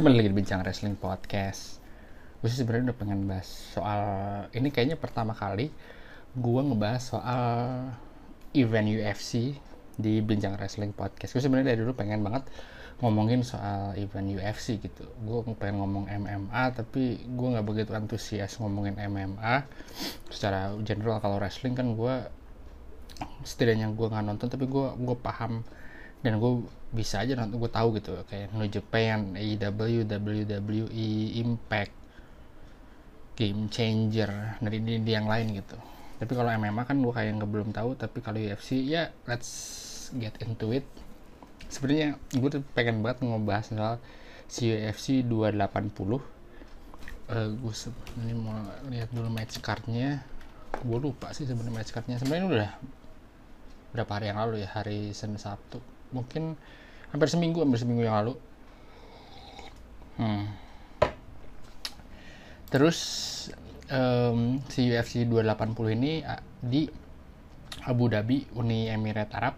Kembali lagi di Bincang Wrestling Podcast. Gue sih sebenarnya udah pengen bahas soal ini, kayaknya pertama kali gue ngebahas soal event UFC di Bincang Wrestling Podcast. Gue sebenarnya dari dulu pengen banget ngomongin soal event UFC gitu. Gue pengen ngomong MMA, tapi gue nggak begitu antusias ngomongin MMA secara general. Kalau wrestling kan gue setidaknya gue nggak nonton, tapi gue paham dan gue bisa aja nonton, gue tahu gitu, kayak New Japan, AEW, WWE, Impact, Game Changer, dari di yang lain gitu. Tapi kalau MMA kan gue kayak nggak belum tahu, tapi kalau UFC ya let's get into it. Sebenarnya gue tuh pengen banget ngebahas soal si UFC 280. Gue ini mau lihat dulu match cardnya. Gue lupa sih sebenarnya match cardnya. Sebenarnya udah berapa hari yang lalu ya, hari Senin Sabtu. Mungkin hampir seminggu yang lalu. Terus si UFC 280 ini di Abu Dhabi, Uni Emirat Arab.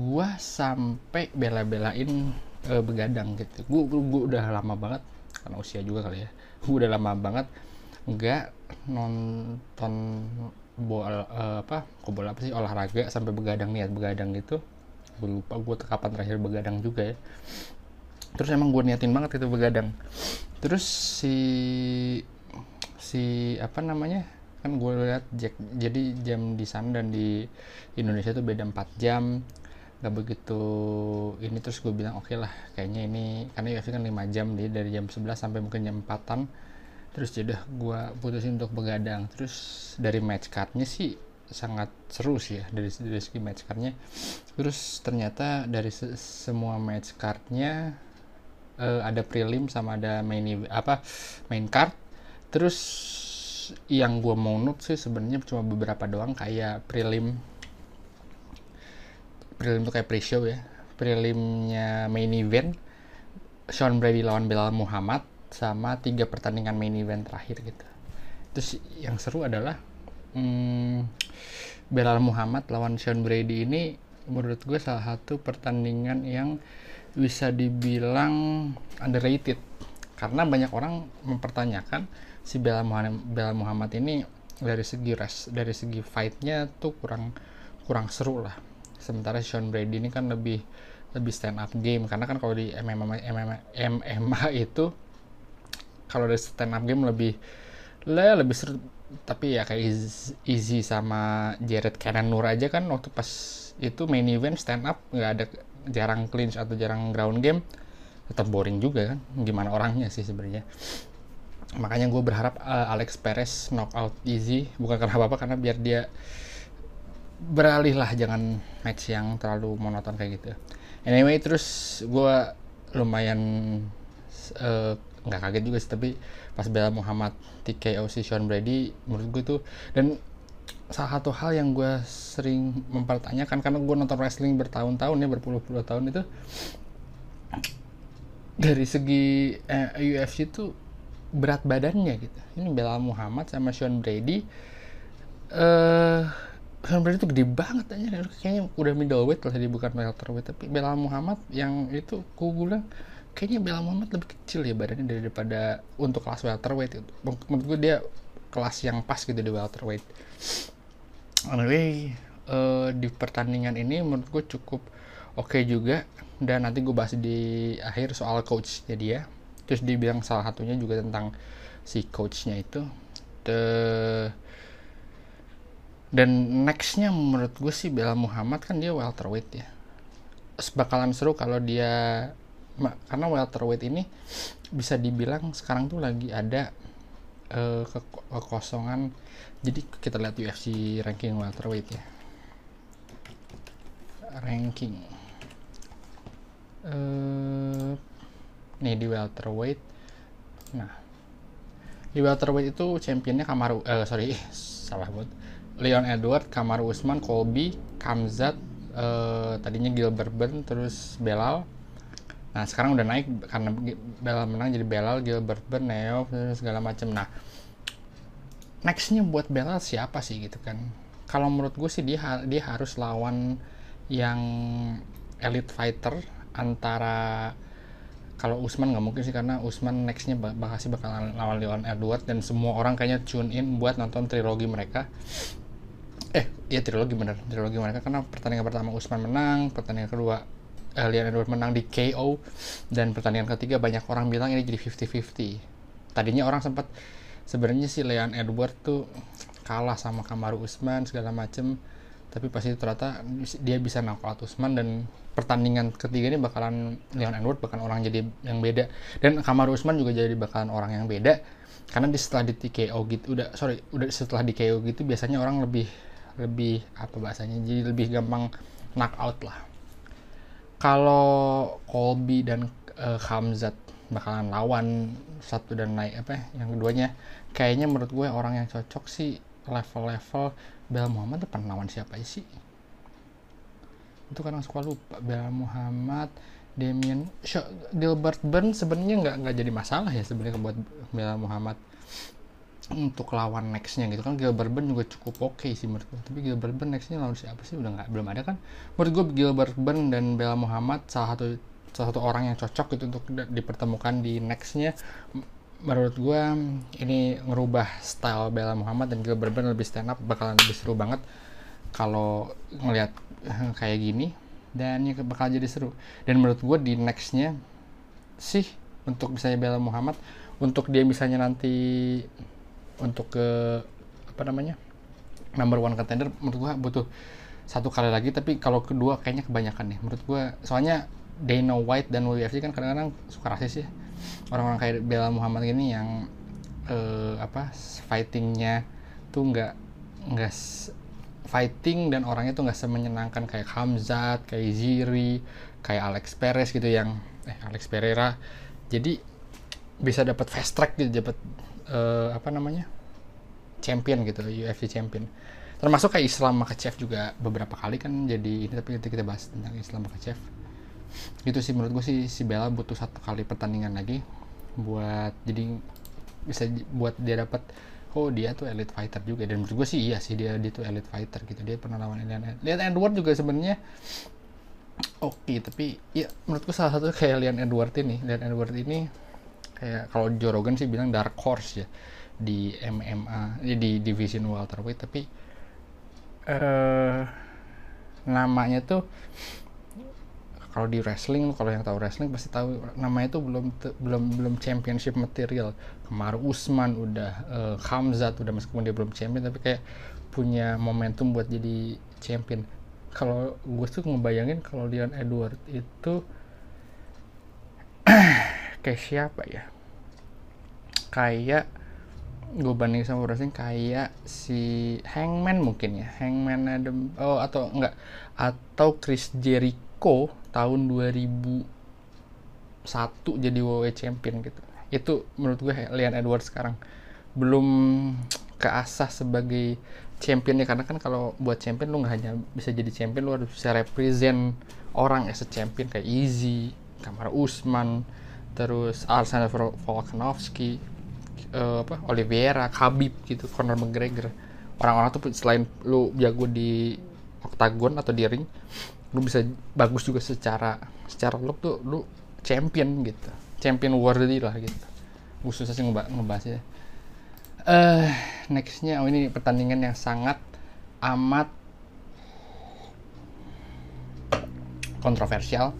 Gua sampai bela-belain begadang gitu. Gua udah lama banget, karena usia juga kali ya. Gua udah lama banget nggak nonton olahraga sampai begadang gitu. Gue lupa gue kapan terakhir begadang juga ya. Terus emang gue niatin banget itu begadang. Terus si apa namanya, kan gue lihat jadi jam di sana dan di Indonesia tuh beda 4 jam, nggak begitu ini. Terus gue bilang oke lah, kayaknya ini karena UFC kan 5 jam nih, dari jam 11 sampai mungkin jam 4-an. Terus yaudah gue putusin untuk begadang. Terus dari match card-nya sih sangat seru sih ya, dari segi match card-nya. Terus ternyata dari semua match card-nya ada prelim sama ada main card. Terus yang gue mau note sih sebenarnya cuma beberapa doang, kayak prelim itu kayak pre-show ya. Prelimnya main event Sean Brady lawan Belal Muhammad, sama 3 pertandingan main event terakhir gitu. Terus yang seru adalah Belal Muhammad lawan Sean Brady ini menurut gue salah satu pertandingan yang bisa dibilang underrated, karena banyak orang mempertanyakan si Belal Muhammad ini dari segi fight-nya tuh kurang seru lah. Sementara Sean Brady ini kan lebih stand up game, karena kan kalau di MMA itu kalau dari stand up game lebih seru. Tapi ya kayak Easy sama Jared Cannon Nur aja kan waktu pas itu main event stand up, nggak ada, jarang clinch atau jarang ground game, tetap boring juga kan. Gimana orangnya sih sebenarnya. Makanya gue berharap Alex Perez knockout Easy, bukan karena apa-apa, karena biar dia beralih lah, jangan match yang terlalu monoton kayak gitu. Anyway, terus gue lumayan nggak kaget juga sih, tapi pas Belal Muhammad TKO si Sean Brady menurut gue tuh, dan salah satu hal yang gue sering mempertanyakan karena gue nonton wrestling bertahun-tahun ya, berpuluh-puluh tahun itu, dari segi UFC tuh berat badannya gitu. Ini Belal Muhammad sama Sean Brady, Sean Brady tuh gede banget aja, kayaknya udah middleweight lah, jadi bukan welterweight. Tapi Belal Muhammad yang itu gue bilang kayaknya Belal Muhammad lebih kecil ya badannya daripada untuk kelas welterweight. Menurut gue dia kelas yang pas gitu di welterweight. Anyway, di pertandingan ini menurut gue cukup oke juga, dan nanti gue bahas di akhir soal coachnya dia. Terus dia bilang salah satunya juga tentang si coachnya itu. Dan nextnya menurut gue sih Belal Muhammad kan dia welterweight ya, bakalan seru kalau dia, karena welterweight ini bisa dibilang sekarang tuh lagi ada kekosongan. Jadi kita lihat UFC ranking welterweight ya. Ranking nih di welterweight. Nah, di welterweight itu championnya Leon Edwards, Kamaru Usman, Colby, Khamzat, tadinya Gilbert Burns, terus Belal. Nah, sekarang udah naik karena Belal menang, jadi Belal, Gilbert Burns, Neo, segala macam. Nah, next-nya buat Belal siapa sih gitu kan? Kalau menurut gue sih dia harus lawan yang elite fighter antara Kalau Usman nggak mungkin sih, karena Usman nextnya pasti bakal lawan Leon Edwards dan semua orang kayaknya tune in buat nonton trilogi mereka. Trilogi mereka, karena pertandingan pertama Usman menang, pertandingan kedua Leon Edwards menang di KO, dan pertandingan ketiga banyak orang bilang ini jadi 50-50. Tadinya orang sempat sebenarnya si Leon Edwards tuh kalah sama Kamaru Usman segala macem, tapi pas itu ternyata dia bisa knockout Usman, dan pertandingan ketiga ini bakalan Leon Edwards bahkan orang jadi yang beda, dan Kamaru Usman juga jadi bakalan orang yang beda, karena setelah di TKO gitu setelah di KO gitu biasanya orang lebih apa bahasanya, jadi lebih gampang knockout lah. Kalau Colby dan Khamzat bakalan lawan satu dan naik yang keduanya, kayaknya menurut gue orang yang cocok sih level-level Belal Muhammad tuh pernah lawan siapa sih? Itu kadang suka lupa. Belal Muhammad, Gilbert Burns sebenarnya nggak jadi masalah ya sebenarnya buat Belal Muhammad untuk lawan nextnya gitu kan. Gilbert Burns juga cukup oke sih menurut gue, tapi Gilbert Burns nextnya lawan siapa sih udah belum ada kan. Menurut gue Gilbert Burns dan Belal Muhammad salah satu orang yang cocok gitu untuk dipertemukan di nextnya. Menurut gue ini ngerubah style Belal Muhammad dan Gilbert Burns lebih stand up, bakalan lebih seru banget kalau ngelihat kayak gini, dan bakal jadi seru. Dan menurut gue di nextnya sih untuk misalnya Belal Muhammad, untuk dia misalnya nanti untuk ke number one contender, menurut gue butuh satu kali lagi, tapi kalau kedua kayaknya kebanyakan nih menurut gue, soalnya Dana White dan UFC kan kadang-kadang suka rasis ya, orang-orang kayak Belal Muhammad ini yang fightingnya tuh nggak fighting, dan orangnya tuh nggak semenyenangkan kayak Khamzat, kayak Ziri, kayak Alex Perez gitu, yang Alex Pereira, jadi bisa dapat fast track gitu, dapat champion gitu, UFC champion. Termasuk kayak Islam Makhachev juga beberapa kali kan jadi ini, tapi nanti kita bahas tentang Islam Makhachev. Itu sih menurut gue sih, si Bella butuh satu kali pertandingan lagi buat jadi bisa buat dia dapat dia tuh elite fighter juga. Dan menurut gue sih iya sih, dia tuh elite fighter gitu, dia pernah lawan Leon Edwards juga sebenarnya oke, tapi ya menurut gue salah satu kayak Leon Edwards ini kayak kalau Joe Rogan sih bilang dark horse ya di MMA di division welterweight, tapi namanya tuh kalau di wrestling, kalau yang tahu wrestling pasti tahu namanya itu belum championship material. Kamaru Usman udah, Khamzat udah, meskipun dia belum champion tapi kayak punya momentum buat jadi champion. Kalau gue tuh ngebayangin kalau Leon Edwards itu kayak siapa ya? Kayak gue bandingin sama wrestling kayak si Hangman mungkin ya, Hangman Adam atau enggak, atau Chris Jericho tahun 2001 jadi WWE champion gitu. Itu menurut gue Leon Edwards sekarang belum keasah sebagai championnya, karena kan kalau buat champion lu nggak hanya bisa jadi champion, lu harus bisa represent orang as a champion, kayak Izzy, Kamaru Usman, terus Alexander Volkanovski, Oliveira, Khabib gitu, Conor McGregor. Orang-orang tuh selain lu jago di oktagon atau di ring, lu bisa bagus juga secara look tuh, lu champion gitu, champion worthy lah gitu. Gue susah sih ngebahasnya. Nextnya ini pertandingan yang sangat amat kontroversial,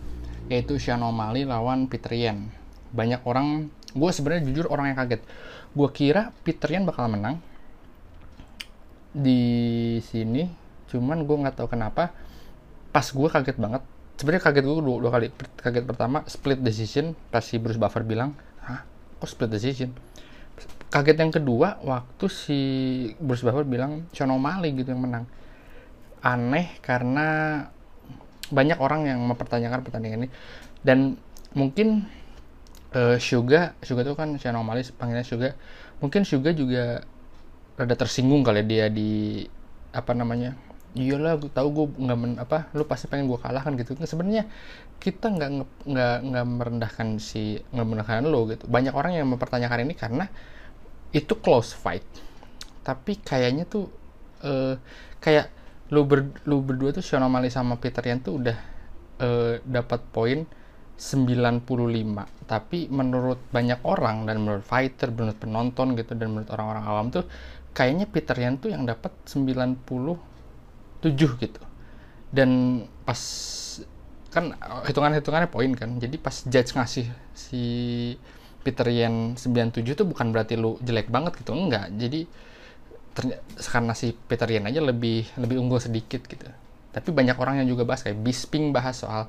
yaitu Sean O'Malley lawan Petr Yan. Banyak orang, gue sebenarnya jujur orang yang kaget, gue kira Petr Yan bakal menang di sini, cuman gue nggak tahu kenapa pas gue kaget banget. Sebenarnya kaget gue dua kali. Kaget pertama split decision pas si Bruce Buffer bilang, "Hah, kok split decision?" Kaget yang kedua waktu si Bruce Buffer bilang Sean O'Malley gitu yang menang. Aneh, karena banyak orang yang mempertanyakan pertandingan ini, dan mungkin Suga tuh kan Sean O'Malley panggilnya Suga. Mungkin Suga juga rada tersinggung kali dia di iyalah, gue tahu gue nggak lu pasti pengen gue kalah kan gitu. Sebenarnya kita nggak merendahkan lo gitu. Banyak orang yang mempertanyakan ini karena itu close fight. Tapi kayaknya tuh kayak lu berdua tuh Sean O'Malley sama Petr Yan tuh udah dapat poin 95. Tapi menurut banyak orang dan menurut fighter, menurut penonton gitu, dan menurut orang-orang awam tuh kayaknya Petr Yan tuh yang dapat 97 gitu. Dan pas kan hitungannya poin kan. Jadi pas judge ngasih si Petr Yan 97 tuh bukan berarti lu jelek banget gitu, enggak. Jadi karena si Petr Yan aja lebih unggul sedikit gitu. Tapi banyak orang yang juga bahas kayak Bisping bahas soal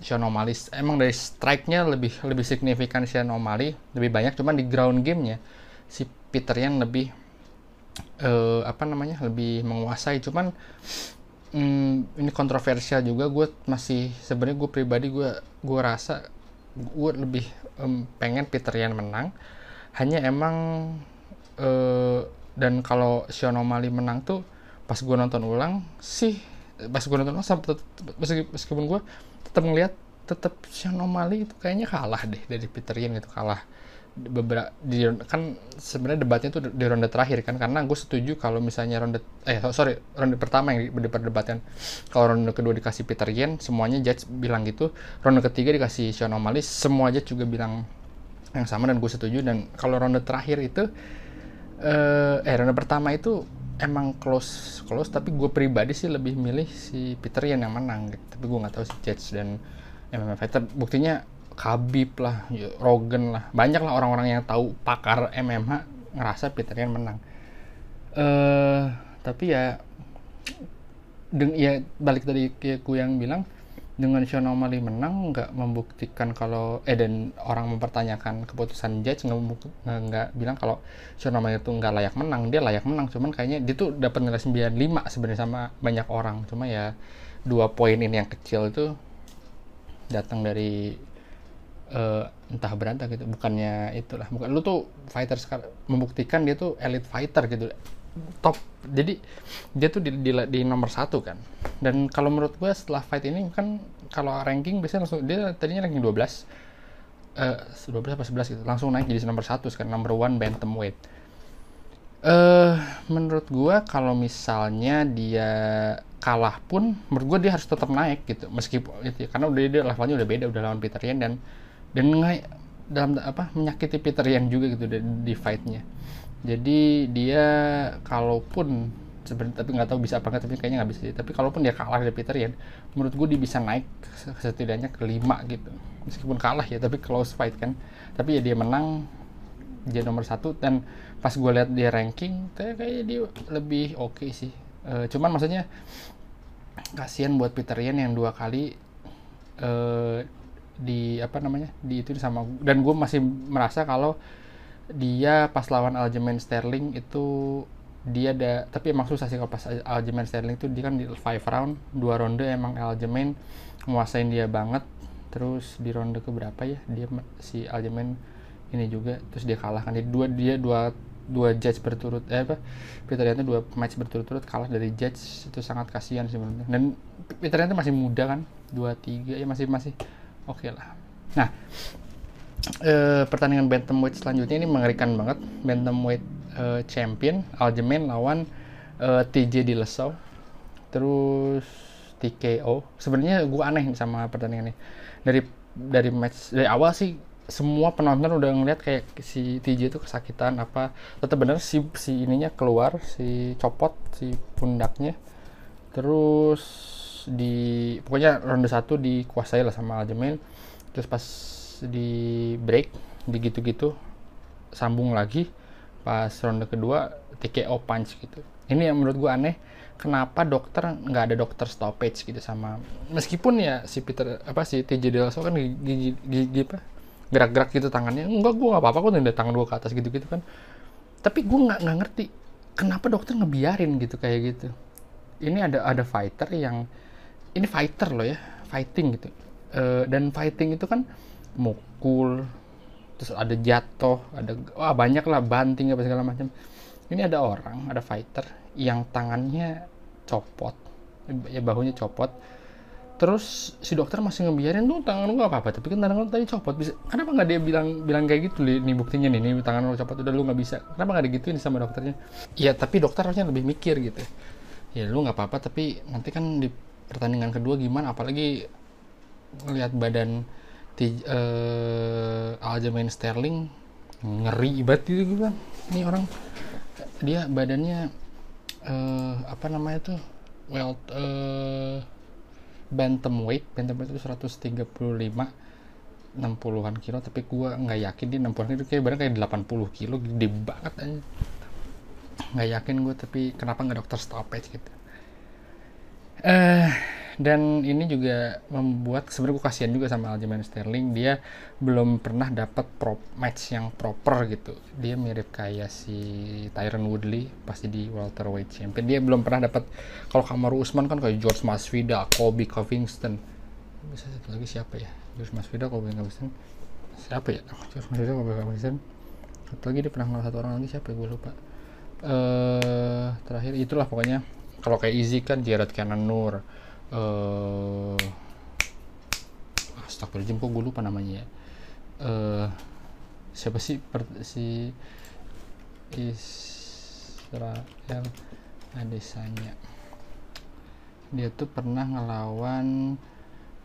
Sean O'Malley, emang dari strike-nya lebih signifikan Sean O'Malley, lebih banyak, cuman di ground game-nya si Petr Yan lebih lebih menguasai. Cuman ini kontroversial juga, gue masih sebenarnya gue pribadi rasa gue lebih pengen Petr Yan menang, hanya emang dan kalau Sean O'Malley menang tuh pas gue nonton ulang sih, meskipun gue tetap ngelihat tetap Sean O'Malley itu kayaknya kalah deh dari Petr Yan gitu, kalah beberapa kan sebenarnya debatnya tuh di ronde terakhir kan, karena gue setuju kalau misalnya ronde pertama yang diperdebatkan, kalau ronde kedua dikasih Petr Yan semuanya judge bilang gitu, ronde ketiga dikasih Sean O'Malley semua judge juga bilang yang sama, dan gue setuju. Dan kalau ronde terakhir itu ronde pertama itu emang close, tapi gue pribadi sih lebih milih si Petr Yan yang menang gitu. Tapi gue nggak tahu si judge dan MMA fighter, buktinya Khabib lah, Rogan lah, banyak lah orang-orang yang tahu, pakar MMA ngerasa Petr Yan menang. Tapi ya balik tadi gue yang bilang, dengan Sean O'Malley menang nggak membuktikan kalau dan orang mempertanyakan keputusan judge, nggak bilang kalau Sean O'Malley itu nggak layak menang. Dia layak menang, cuman kayaknya dia tuh dapat nilai 95 sebenarnya sama banyak orang, cuma ya 2 poin ini yang kecil itu datang dari entah berantah gitu, bukannya itulah, bukan lu tuh fighter sekarang membuktikan dia tuh elite fighter gitu, top. Jadi dia tuh di nomor 1 kan. Dan kalau menurut gue setelah fight ini kan, kalau ranking biasanya langsung, dia tadinya ranking 12 apa 11 gitu, langsung naik jadi nomor 1 kan, number 1 bantamweight. Menurut gue kalau misalnya dia kalah pun, menurut gue dia harus tetap naik gitu, meskipun gitu, karena udah dia levelnya udah beda, udah lawan Petr Yan dan menyakiti Petr Yan juga gitu di fight-nya. Jadi dia kalaupun sebenarnya, tapi nggak tahu bisa apa nggak, tapi kayaknya nggak bisa. Tapi kalaupun dia kalah dari Petr Yan, menurut gue dia bisa naik setidaknya ke 5 gitu. Meskipun kalah ya, tapi close fight kan. Tapi ya dia menang, dia nomor 1, dan pas gue lihat dia ranking, kayaknya dia lebih oke sih. Cuman maksudnya kasihan buat Petr Yan yang 2 kali di itu sama. Dan gue masih merasa kalau dia pas lawan Aljamain Sterling itu dia ada, tapi emang susah sih kalau pas Aljamain Sterling itu dia kan di 5 round, 2 ronde emang Aljamain nguasain dia banget, terus di ronde keberapa ya dia si Aljamain ini juga, terus dia kalah kan, dia dua judge berturut Petr Yan itu 2 match berturut-turut kalah dari judge, itu sangat kasihan sih menurut. Dan Petr Yan itu masih muda kan, 23 ya, masih oke lah. Nah, pertandingan bantamweight selanjutnya ini mengerikan banget. Bantamweight champion Aljamain lawan TJ Dillashaw, terus TKO. Sebenarnya gue aneh sama pertandingan ini. Dari match dari awal sih semua penonton udah ngeliat kayak si TJ itu kesakitan apa. Tetap bener si ininya keluar, si copot si pundaknya. Terus pokoknya ronde 1 dikuasai lah sama Aljamain. Terus pas di break di gitu-gitu sambung lagi pas ronde kedua TKO punch gitu. Ini yang menurut gue aneh, kenapa nggak ada dokter stoppage gitu, sama meskipun ya si TJ Dillashaw kan gerak-gerak gitu tangannya, gue nggak apa-apa kok udah tangan gue ke atas gitu-gitu kan, tapi gue nggak ngerti kenapa dokter ngebiarin gitu kayak gitu. Ini ada fighter yang ini fighter loh ya, fighting gitu, dan fighting itu kan mukul, terus ada jatuh, ada banyak lah, banting apa segala macam. Ini ada orang, ada fighter yang tangannya copot, ya bahunya copot, terus si dokter masih ngebiarin tuh, tangan lu nggak apa-apa, tapi kan tangan lu tadi copot, bisa kenapa nggak dia bilang kayak gitu, ini buktinya nih tangan lu copot, udah lu nggak bisa, kenapa nggak digituin sama dokternya? Ya tapi dokter harusnya lebih mikir gitu, ya lu nggak apa-apa tapi nanti kan di pertandingan kedua gimana, apalagi lihat badan Aljamain Sterling, ngeri banget gitu gue bilang. Ini orang dia badannya bantamweight itu 135-60an kilo, tapi gue nggak yakin dia 60an itu kayak barang kayak 80 kilo gede banget aja. Nggak yakin gue, tapi kenapa nggak dokter stoppage gitu. Dan ini juga membuat sebenarnya gue kasihan juga sama Aljamain Sterling, dia belum pernah dapat prop match yang proper gitu. Dia mirip kayak si Tyron Woodley pasti di welterweight champion. Dia belum pernah dapat, kalau Kamaru Usman kan kayak George Masvidal, Colby Covington. Bisa satu lagi siapa ya? George Masvidal, Colby Covington. Siapa ya? George Masvidal, Colby Covington. Satu lagi dia pernah ngelawan satu orang lagi siapa ya? Gue lupa. Terakhir itulah pokoknya. Kalau kayak Izzy kan Jared Cannonier. Astagfirullahaladzim, kok gue lupa namanya ya. Siapa sih si Israel Adesanya? Dia tuh pernah ngelawan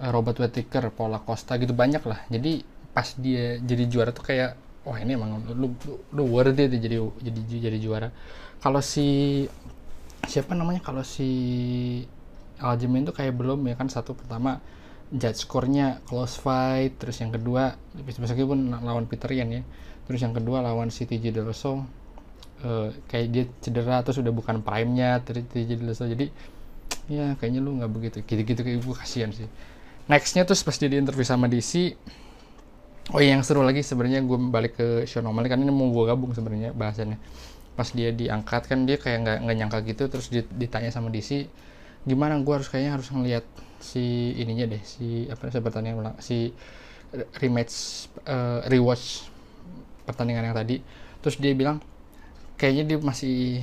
Robert Whittaker, Paula Costa gitu, banyak lah. Jadi pas dia jadi juara tuh kayak, wah ini emang lu worth it jadi juara. Kalau si siapa namanya, kalau si Aljamain itu kayak belum ya kan. Satu pertama judge skornya close fight, terus yang kedua meskipun lawan Petr Yan ya, terus yang kedua lawan si TJ Dillashaw kayak dia cedera, terus udah bukan prime-nya TJ Dillashaw, jadi ya kayaknya lu nggak begitu gitu kayak gue kasihan sih. Next-nya terus pas dia di interview sama DC, oh iya yang seru lagi sebenarnya gue balik ke Sean O'Malley, kan ini mau gue gabung sebenarnya bahasannya. Pas dia diangkat kan dia kayak nggak nyangka gitu, terus ditanya sama DC, gimana gue harus ngelihat si ininya deh, si pertandingan ulang, si rematch rewatch pertandingan yang tadi. Terus dia bilang kayaknya dia masih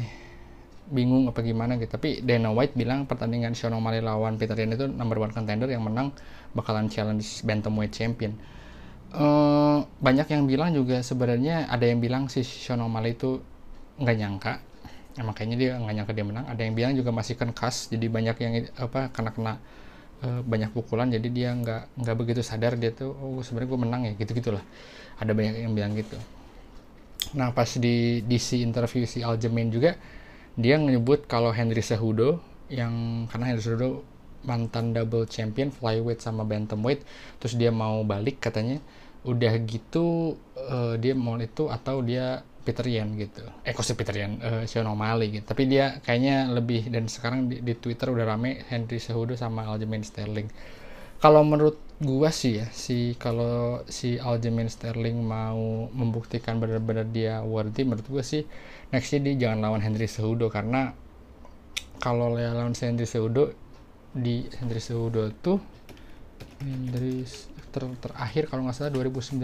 bingung apa gimana gitu, tapi Dana White bilang pertandingan Sean O'Malley lawan Petr Yan itu number one contender, yang menang bakalan challenge bantamweight champion. Banyak yang bilang juga sebenarnya, ada yang bilang si Sean O'Malley itu nggak nyangka, makanya dia nggak nyangka dia menang. Ada yang bilang juga masih kenkas, jadi banyak yang banyak pukulan, jadi dia nggak begitu sadar dia tuh, oh sebenarnya gue menang ya, gitu-gitulah. Ada banyak yang bilang gitu. Nah pas di DC interview si Aljamain juga, dia menyebut kalau Henry Cejudo yang, karena Henry Cejudo mantan double champion flyweight sama bantamweight, terus dia mau balik katanya. Udah gitu dia mau itu atau dia Petr Yan gitu, Sean O'Malley gitu. Tapi dia kayaknya lebih, dan sekarang di Twitter udah rame Henry Cejudo sama Aljamain Sterling. Kalau menurut gua sih ya, kalau si Aljamain Sterling mau membuktikan benar-benar dia worthy, menurut gua sih nextnya dia jangan lawan Henry Cejudo, karena kalau lawan Henry Cejudo tuh dari terakhir kalau nggak salah 2019.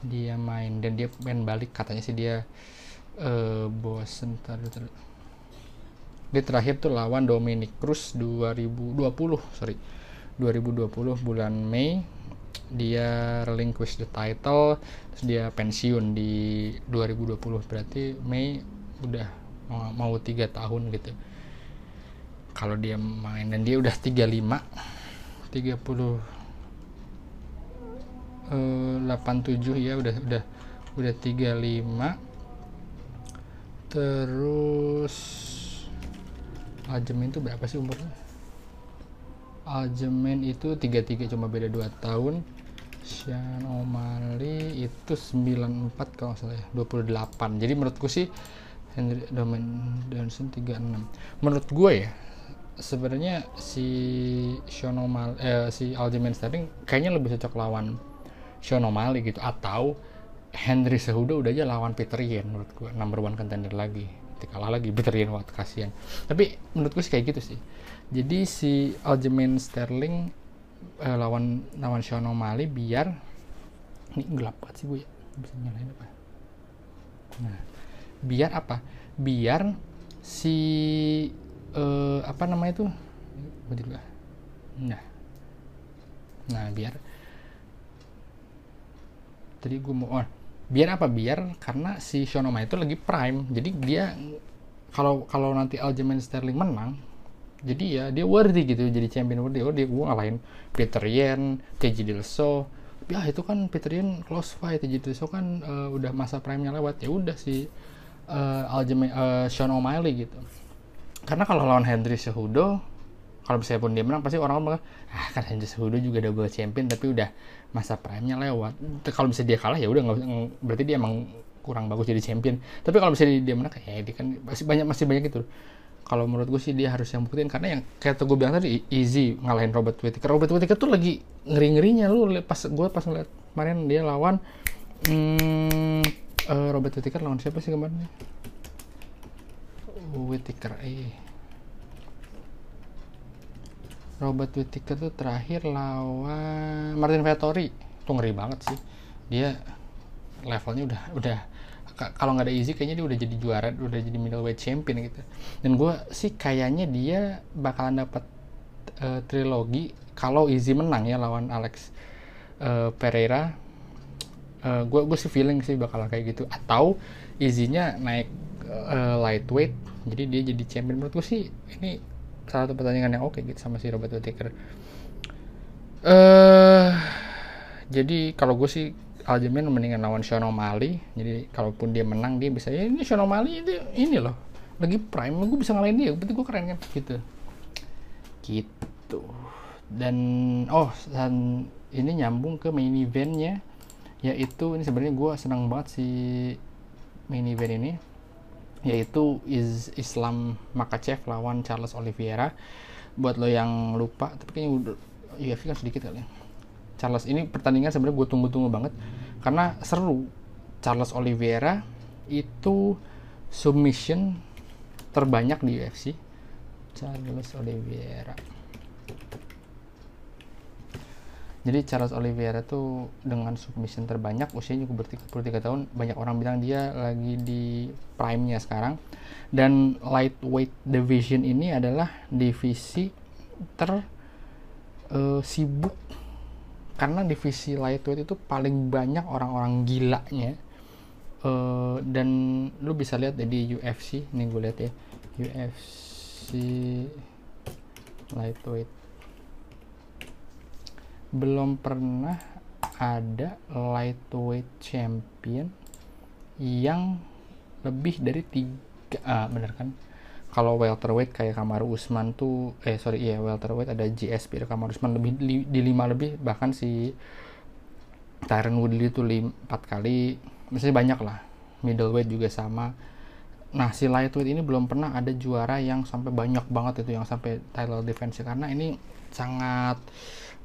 Dia main, dan dia main balik katanya sih dia bosen. Dia terakhir tuh lawan Dominic Cruz 2020 bulan Mei. Dia relinquish the title, terus dia pensiun di 2020, berarti Mei udah mau 3 tahun gitu kalau dia main. Dan dia udah 37 ya, udah 35. Terus Aljamain itu berapa sih umurnya? Aljamain itu 33, cuma beda 2 tahun. Sean O'Malley itu 94 kalau nggak salah ya, 28. Jadi menurutku sih Henry Johnson 36. Menurut gue ya, sebenarnya si Aljamain Sterling kayaknya lebih cocok lawan Sean O'Malley gitu, atau Henry Cejudo udah aja lawan Petr Yan. Menurut gue number one contender lagi, kalah lagi Petr Yan, wah kasihan. Tapi menurut gue sih kayak gitu sih. Jadi si Aljamain Sterling lawan Sean O'Malley biar ini gelap banget sih gue ya, bisa nyalain apa? Nah, biar apa? Biar si karena si Sean O'Malley itu lagi prime. Jadi dia kalau nanti Aljamain Sterling menang, Jadi ya dia worthy gitu jadi champion worthy. Oh dia gue ngalahin Petr Yan, TJ Dillashaw. Ya itu kan Petr Yan close fight, TJ Dillashaw kan udah masa prime-nya lewat. Ya udah si Sean O'Malley gitu. Karena kalau lawan Henry Cejudo, kalau misalnya pun dia menang pasti orang-orang bakal kan Henry Cejudo juga double champion tapi udah masa prime-nya lewat. Kalau misalnya dia kalah ya udah berarti dia emang kurang bagus jadi champion. Tapi kalau misalnya dia menang kayak dia kan masih banyak gitu. Kalau menurut gue sih dia harus yang buktiin, karena yang kayak gue bilang tadi easy ngalahin Robert Whittaker. Robert Whittaker tuh lagi ngeri-ngerinya lu pas ngeliat kemarin dia lawan Robert Whittaker lawan siapa sih kemarin? Robert Whittaker tuh terakhir lawan Martin Vettori. Tuh ngeri banget sih. Dia levelnya udah kalau nggak ada easy kayaknya dia udah jadi juara, udah jadi middleweight champion gitu. Dan gue sih kayaknya dia bakalan dapat trilogi kalau easy menang ya lawan Alex Pereira. Gue sih feeling sih bakalan kayak gitu, atau easy-nya naik lightweight jadi dia jadi champion. Menurut gue sih ini salah satu pertandingan yang oke gitu sama si Robert Whittaker. Jadi kalau gue sih Aljamain mendingan lawan Sean O'Malley. Jadi kalaupun dia menang dia bisa ya ini Sean O'Malley ini loh lagi prime, gue bisa ngalahin dia, berarti gue keren kan gitu. Dan ini nyambung ke main eventnya, yaitu ini sebenarnya gue senang banget si main event ini, yaitu Islam Makhachev lawan Charles Oliveira. Buat lo yang lupa, tapi kayaknya udah UFC kan sedikit kali ya. Charles ini pertandingan sebenarnya gue tunggu-tunggu banget karena seru. Charles Oliveira itu submission terbanyak di UFC. Charles Oliveira tuh dengan submission terbanyak, usianya juga 33 tahun. Banyak orang bilang dia lagi di prime-nya sekarang. Dan lightweight division ini adalah divisi tersibuk. Karena divisi lightweight itu paling banyak orang-orang gilanya. Dan lu bisa lihat di UFC, nih gue lihat ya. UFC lightweight. Belum pernah ada lightweight champion yang lebih dari 3. Bener kan? Kalau welterweight kayak Kamaru Usman tuh welterweight ada GSP, Kamaru Usman lebih di 5 lebih, bahkan si Tyron Woodley tuh 4 kali, masih banyak lah. Middleweight juga sama. Nah, si lightweight ini belum pernah ada juara yang sampai banyak banget itu, yang sampai title defense, karena ini sangat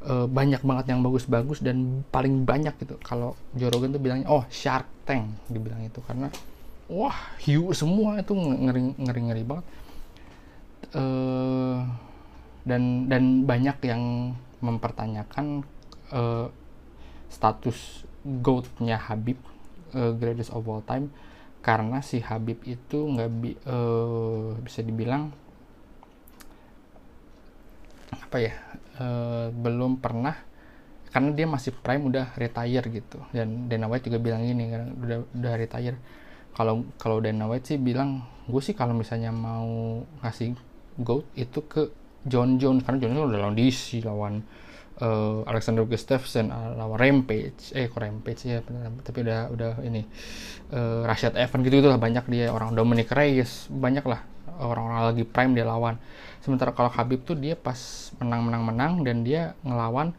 banyak banget yang bagus-bagus dan paling banyak gitu. Kalau Joe Rogan tuh bilangnya Shark Tank dibilang itu, karena hiu semua itu ngeri banget. Dan banyak yang mempertanyakan status GOAT-nya Khabib, greatest of all time, karena si Khabib itu nggak bisa dibilang belum pernah, karena dia masih prime udah retire gitu. Dan Dana White juga bilang gini, karena udah retire. Kalau Dana White sih bilang, gue sih kalau misalnya mau ngasih GOAT itu ke John Jones, karena John Jones udah lawan DC, lawan Alexander Gustafsson, lawan Rampage, tapi udah ini Rashad Evans gitu lah, banyak dia orang, Dominic Reyes, banyak lah orang-orang lagi prime dia lawan. Sementara kalau Khabib tuh dia pas menang dan dia ngelawan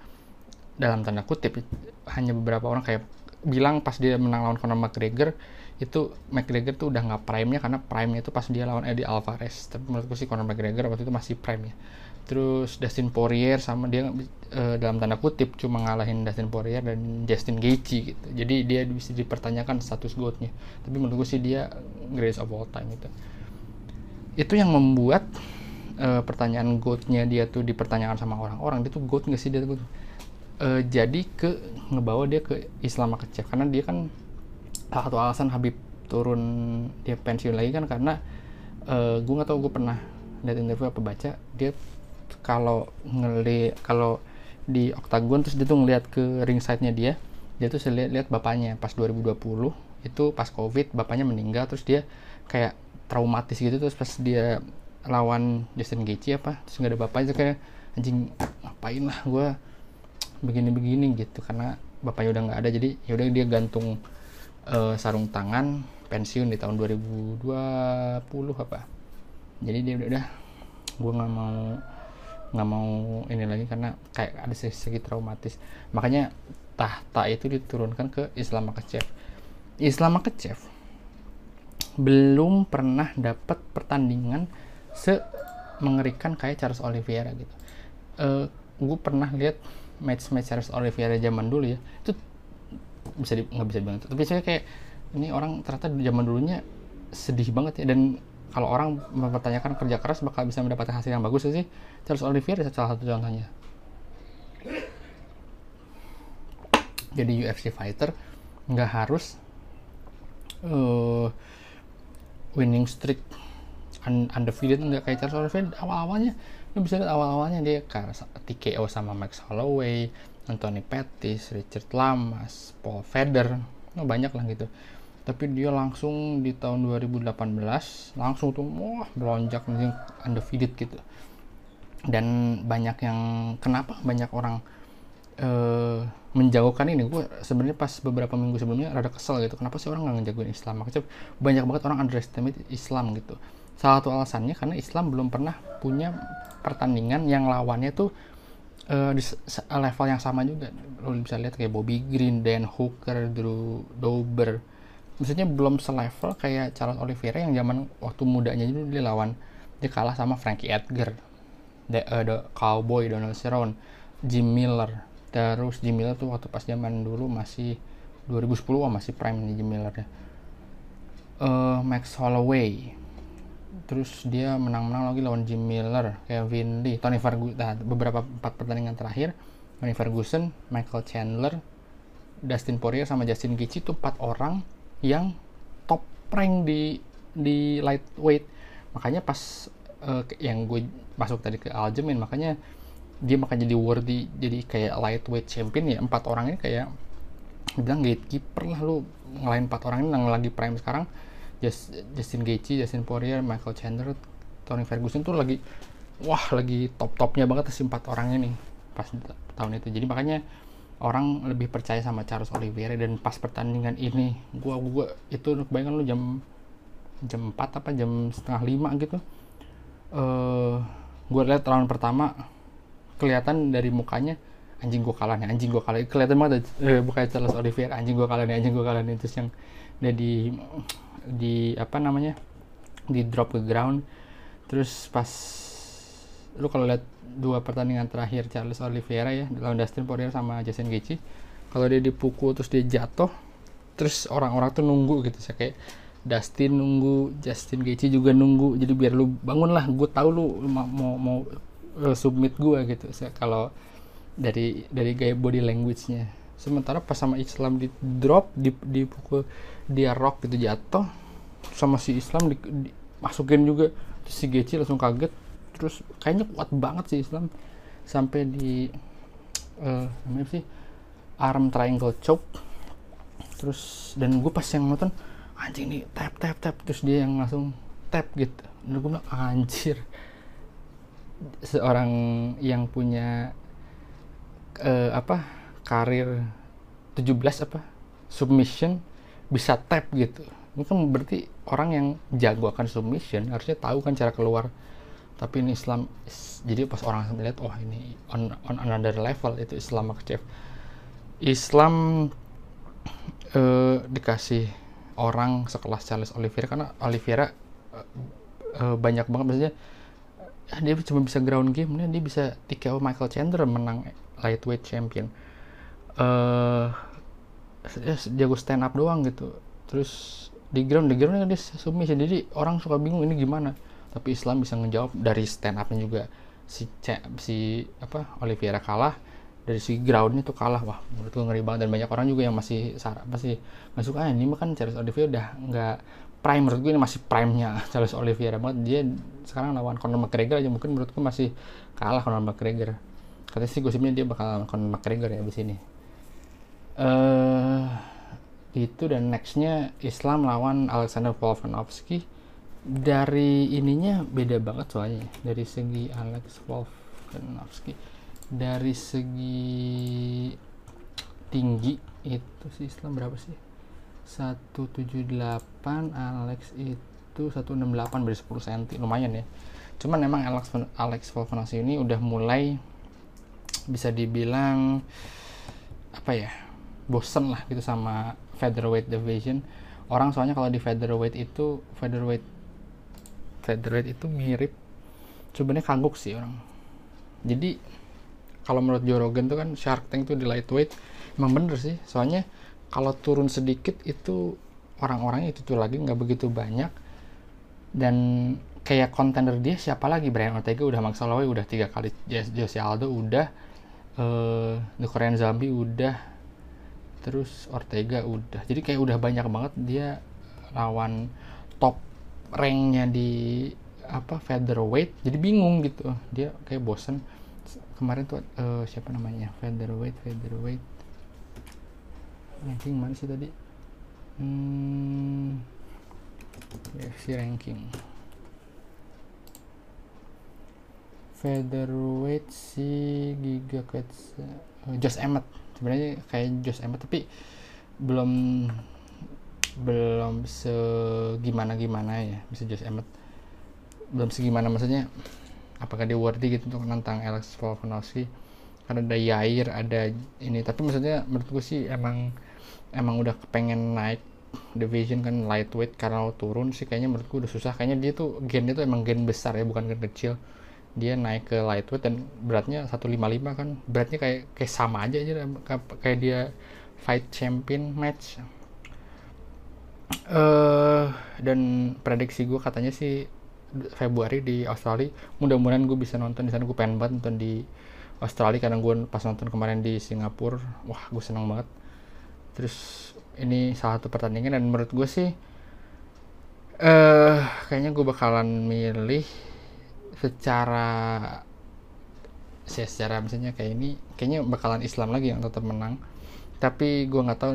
dalam tanda kutip hanya beberapa orang, kayak bilang pas dia menang lawan Conor McGregor itu, McGregor tuh udah nggak prime-nya, karena prime-nya itu pas dia lawan Eddie Alvarez. Tapi menurutku sih Conor McGregor waktu itu masih prime-nya. Terus Dustin Poirier sama dia dalam tanda kutip cuma ngalahin Dustin Poirier dan Justin Gaethje gitu. Jadi dia bisa dipertanyakan status GOAT-nya. Tapi menurutku sih dia greatest of all time gitu. Itu yang membuat pertanyaan GOAT-nya dia tuh dipertanyakan sama orang-orang. Dia tuh GOAT nggak sih dia tuh? Jadi ngebawa dia ke Islam Makhachev, karena dia kan salah satu alasan Khabib turun dia pensiun lagi kan, karena gue nggak tahu, gue pernah lihat interview apa baca, dia kalau di Octagon terus dia tuh ngeliat ke ringside-nya, dia tuh lihat bapaknya pas 2020 itu pas COVID bapaknya meninggal, terus dia kayak traumatis gitu. Terus pas dia lawan Justin Gaethje apa, terus nggak ada bapaknya, kayak anjing ngapain lah gue begini-begini gitu, karena bapaknya udah nggak ada. Jadi yaudah dia gantung sarung tangan, pensiun di tahun 2020 apa. Jadi dia udah gue nggak mau ini lagi, karena kayak ada segi traumatis. Makanya tahta itu diturunkan ke Islam Makhachev. Islam Makhachev belum pernah dapat pertandingan mengerikan kayak Charles Oliveira gitu. Gue pernah lihat match-match Charles Oliveira zaman dulu ya, itu nggak bisa dibilang, tapi saya kayak ini orang ternyata zaman dulunya sedih banget ya. Dan kalau orang mempertanyakan kerja keras bakal bisa mendapatkan hasil yang bagus sih, Charles Oliveira salah satu contohnya. Jadi UFC fighter nggak harus winning streak undefeated, nggak kayak Charles Oliveira awal-awalnya. Lu bisa lihat awal-awalnya dia TKO sama Max Holloway, Anthony Pettis, Richard Lamas, Paul Felder, banyak lah gitu. Tapi dia langsung di tahun 2018 langsung tuh melonjak undefeated gitu. Dan banyak yang kenapa banyak orang menjauhkan ini, gue sebenarnya pas beberapa minggu sebelumnya rada kesel gitu, kenapa sih orang nggak ngejagoin Islam? Makanya banyak banget orang underestimate Islam gitu. Salah satu alasannya karena Islam belum pernah punya pertandingan yang lawannya tuh di level yang sama juga. Lo bisa lihat kayak Bobby Green, Dan Hooker, Drew Dober. Maksudnya belum selevel kayak Charles Oliveira yang zaman waktu mudanya dulu dia kalah sama Frankie Edgar, The Cowboy Donald Cerrone, Jim Miller. Terus Jim Miller tuh waktu pas zaman dulu masih 2010 masih prime nih Jim Miller ya. Max Holloway. Terus dia menang-menang lagi lawan Jim Miller, Kevin Lee, Tony Ferguson. Beberapa 4 pertandingan terakhir Tony Ferguson, Michael Chandler, Dustin Poirier sama Justin Gaethje, itu 4 orang yang top rank di lightweight. Makanya pas yang gue masuk tadi ke Aljamain, makanya dia jadi worthy, jadi kayak lightweight champion ya. 4 orang ini kayak bilang gatekeeper lah, lu ngelain 4 orang ini yang lagi prime sekarang. Justin Gaethje, Justin Poirier, Michael Chandler, Tony Ferguson tuh lagi top-topnya banget si 4 orang ini pas tahun itu. Jadi makanya orang lebih percaya sama Charles Oliveira. Dan pas pertandingan ini gua itu bayangkan lu jam 4 apa jam 4:30 gitu. Gua lihat round pertama kelihatan dari mukanya anjing gua kalah, kelihatan banget mukanya Charles Oliveira, anjing gua kalah nih. Terus yang di apa namanya di drop ke ground. Terus pas lu kalau lihat 2 pertandingan terakhir Charles Oliveira ya lawan Dustin Poirier sama Justin Gaethje, kalau dia dipukul terus dia jatuh, terus orang-orang tuh nunggu gitu, kayak Dustin nunggu, Justin Gaethje juga nunggu, jadi biar lu bangun lah, gue tahu lu mau submit gue gitu. Kalau dari gaya body language-nya. Sementara pas sama Islam di drop, dipukul, dia rock gitu jatuh, sama si Islam dimasukin juga. Terus si Gaethje langsung kaget. Terus kayaknya kuat banget si Islam sampai di namanya sih arm triangle choke. Terus dan gue pas yang nonton anjing nih tap, terus dia yang langsung tap gitu. Dan gue bilang anjir, seorang yang punya karir 17 submission bisa tap gitu. Ini kan berarti orang yang jago akan submission harusnya tahu kan cara keluar. Tapi ini Islam, jadi pas orang melihat ini on another level, itu Islam Makhachev. Islam dikasih orang sekelas Charles Oliveira karena Oliveira banyak banget, maksudnya dia cuma bisa ground game, dia bisa TKO Michael Chandler, menang lightweight champion. Jago stand up doang gitu. Terus di ground dia submission. Jadi orang suka bingung ini gimana. Tapi Islam bisa ngejawab dari stand up-nya juga. Si Oliveira kalah dari si ground-nya tuh kalah. Wah, menurut gue ngeri banget. Dan banyak orang juga yang masih masuk ini mah kan Charles Oliveira udah enggak prime. Menurut gue ini masih prime-nya Charles Oliveira banget. Dia sekarang lawan Conor McGregor aja mungkin menurut gue masih kalah Conor McGregor. Katanya sih gosipnya dia bakal Conor McGregor ya abis ini. Itu dan nextnya Islam lawan Alexander Volkanovski dari ininya beda banget soalnya, dari segi Alex Volkanovski, dari segi tinggi itu si Islam berapa sih, 178, Alex itu 168, beda 10 cm lumayan ya. Cuman emang Alex Volkanovski ini udah mulai bisa dibilang apa ya, bosen lah gitu sama featherweight division. Orang soalnya kalau di featherweight itu featherweight itu mirip sebenarnya kagok sih orang. Jadi kalau menurut Joe Rogan tuh kan Shark Tank tuh di lightweight emang bener sih, soalnya kalau turun sedikit itu orang-orangnya itu tuh lagi nggak begitu banyak, dan kayak contender dia siapa lagi, Brian Ortega udah, Max Holloway udah 3 kali, Jose Aldo udah, The Korean Zombie udah, terus Ortega udah, jadi kayak udah banyak banget dia lawan top ranknya di apa featherweight, jadi bingung gitu dia, kayak bosen. Kemarin tuh siapa namanya featherweight ranking mana sih tadi, UFC ranking featherweight si Giga Quetz, Josh Emmett. Sebenarnya kayak Josh Emmett tapi belum segimana-gimana ya, bisa Josh Emmett belum segimana, maksudnya apakah dia worthy gitu untuk menantang Alex Volkanovski, karena ada Yair, ada ini. Tapi maksudnya menurut gue sih emang udah pengen naik division kan lightweight, karena turun sih kayaknya menurut gue udah susah, kayaknya dia tuh gennya tuh emang gen besar ya, bukan gen kecil. Dia naik ke lightweight dan beratnya 155 kan, beratnya kayak sama aja kayak dia fight champion match. Dan prediksi gue katanya sih Februari di Australia, mudah-mudahan gue bisa nonton di sana. Gue pengen banget nonton di Australia karena gue pas nonton kemarin di Singapura, wah gue seneng banget. Terus ini salah satu pertandingan, dan menurut gue sih kayaknya gue bakalan milih secara misalnya kayak ini, kayaknya bakalan Islam lagi yang tetap menang. Tapi gue nggak tahu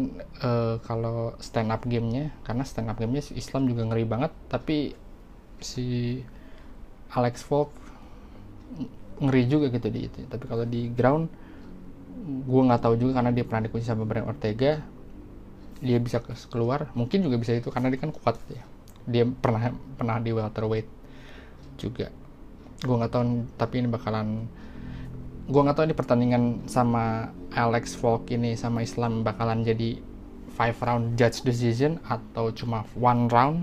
kalau stand up gamenya, karena stand up gamenya si Islam juga ngeri banget, tapi si Alex Volk ngeri juga gitu di itu. Tapi kalau di ground gue nggak tahu juga, karena dia pernah dikunci sama Brian Ortega, dia bisa keluar, mungkin juga bisa itu karena dia kan kuat ya, dia pernah di welterweight juga. Gue nggak tahu, tapi ini bakalan, gue nggak tahu ini pertandingan sama Alex Volk ini sama Islam bakalan jadi 5 round judge decision atau cuma 1 round.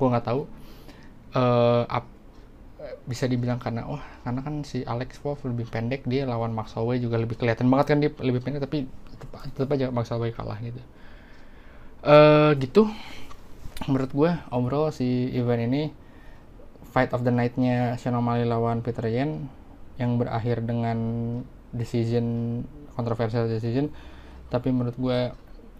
Gue nggak tahu. Bisa dibilang karena kan si Alex Volk lebih pendek, dia lawan Max Holloway juga lebih kelihatan banget kan dia lebih pendek, tapi tetap aja Max Holloway kalah gitu. Gitu. Menurut gue overall si event ini fight of the night-nya Sean O'Malley lawan Petr Yan yang berakhir dengan decision, controversial decision. Tapi menurut gue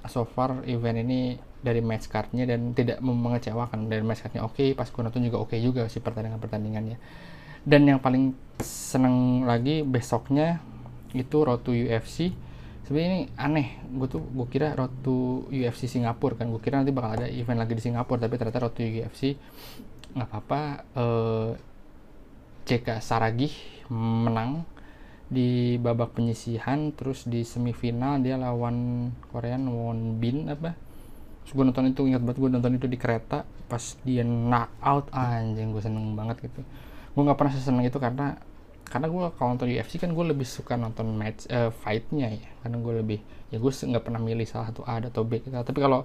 so far event ini dari match card-nya dan tidak mengecewakan, dari match card-nya oke, pas gue nonton juga oke juga si pertandingan-pertandingannya. Dan yang paling seneng lagi besoknya itu Road to UFC. Sebenarnya ini aneh, gue kira Road to UFC Singapura kan, gue kira nanti bakal ada event lagi di Singapura, tapi ternyata Road to UFC. Nggak apa-apa, CK Saragih menang di babak penyisihan, terus di semifinal dia lawan Korean Won Bin apa. Terus gue nonton itu, ingat banget gue nonton itu di kereta pas dia knock out, anjing gue seneng banget gitu. Gue nggak pernah seseneng itu karena gue kalau nonton UFC kan gue lebih suka nonton match fight-nya ya, karena gue lebih ya gue nggak pernah milih salah satu A atau B gitu. Tapi kalau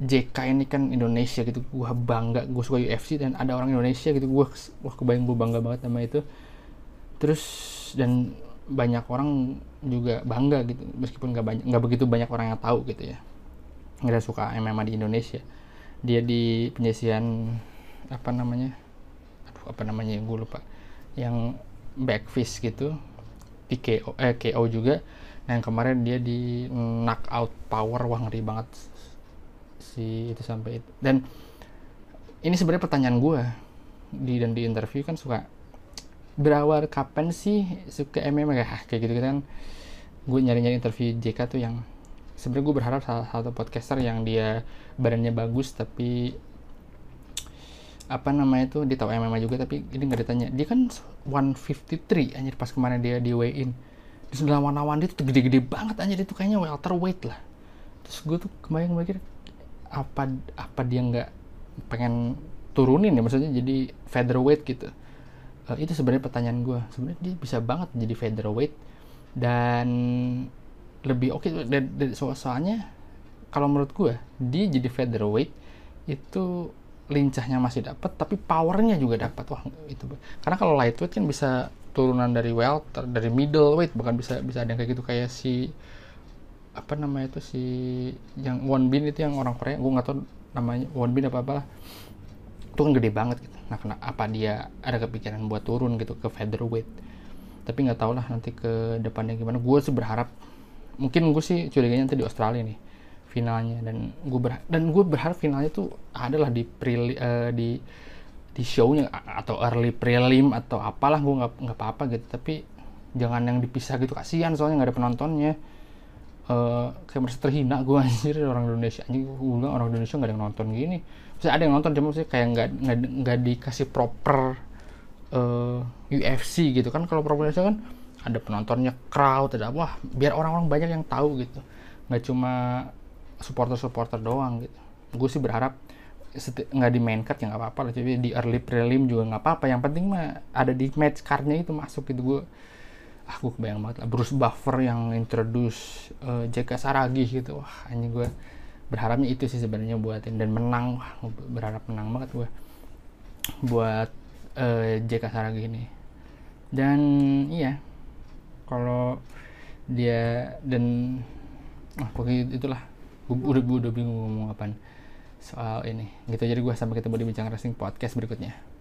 JK ini kan Indonesia gitu, gue bangga, gue suka UFC dan ada orang Indonesia gitu, gue kebayang, gue bangga banget sama itu. Terus dan banyak orang juga bangga gitu, meskipun nggak begitu banyak orang yang tahu gitu ya, nggak suka MMA di Indonesia. Dia di penyisian apa namanya gue lupa, yang backfist gitu di KO juga. Nah yang kemarin dia di knockout power, wah ngeri banget si itu sampai itu. Dan ini sebenarnya pertanyaan gue di interview kan suka berawal kapan sih suka MMA kayak gitu kan. Gue nyari interview JK tuh, yang sebenarnya gue berharap salah satu podcaster yang dia badannya bagus tapi apa namanya itu, dia tahu MMA juga tapi ini nggak ditanya. Dia kan 153 anjir pas kemarin dia di weigh in. Terus lawan-lawan dia tuh gede-gede banget anjir, itu kayaknya welterweight lah. Terus gue tuh kebayang-bayang apa dia nggak pengen turunin ya, maksudnya jadi featherweight gitu. Itu sebenarnya pertanyaan gue. Sebenarnya dia bisa banget jadi featherweight dan lebih oke soalnya kalau menurut gue dia jadi featherweight itu lincahnya masih dapat tapi powernya juga dapat. Wah itu karena kalau lightweight kan bisa turunan dari welter, dari middleweight, bahkan bisa ada yang kayak gitu kayak si apa namanya itu si yang Won Bin itu, yang orang Korea, gue nggak tahu namanya Won Bin apa apalah, itu kan gede banget gitu. Nah kenapa apa dia ada kepikiran buat turun gitu ke featherweight, tapi nggak tau lah nanti ke depannya gimana. Gue sih berharap, mungkin gue sih curiganya nanti di Australia nih finalnya, dan gue berharap finalnya tuh adalah di di show-nya atau early prelim atau apalah, gue nggak apa-apa gitu, tapi jangan yang dipisah gitu, kasihan soalnya nggak ada penontonnya. Kayak merasa terhina gue anjir, orang Indonesia anjing, gue bilang orang Indonesia nggak ada yang nonton gini. Maksudnya ada yang nonton cuma sih kayak nggak dikasih proper UFC gitu kan. Kalau proper Indonesia kan ada penontonnya, crowd, ada wah biar orang-orang banyak yang tahu gitu, nggak cuma supporter-supporter doang gitu. Gue sih berharap nggak di main card ya nggak apa-apa lah, jadi di early prelim juga nggak apa-apa, yang penting mah ada di match cardnya itu masuk gitu. Gue kebayang banget lah Bruce Buffer yang introduce CK Saragih gitu. Wah anjing, gue berharapnya itu sih sebenarnya buatin dan menang. Wah berharap menang banget gue buat CK Saragih ini. Dan iya kalau dia dan pokoknya itulah, gue udah bingung ngomong apaan soal ini gitu. Jadi gue sampai ketemu di Bincang Wrestling Podcast berikutnya.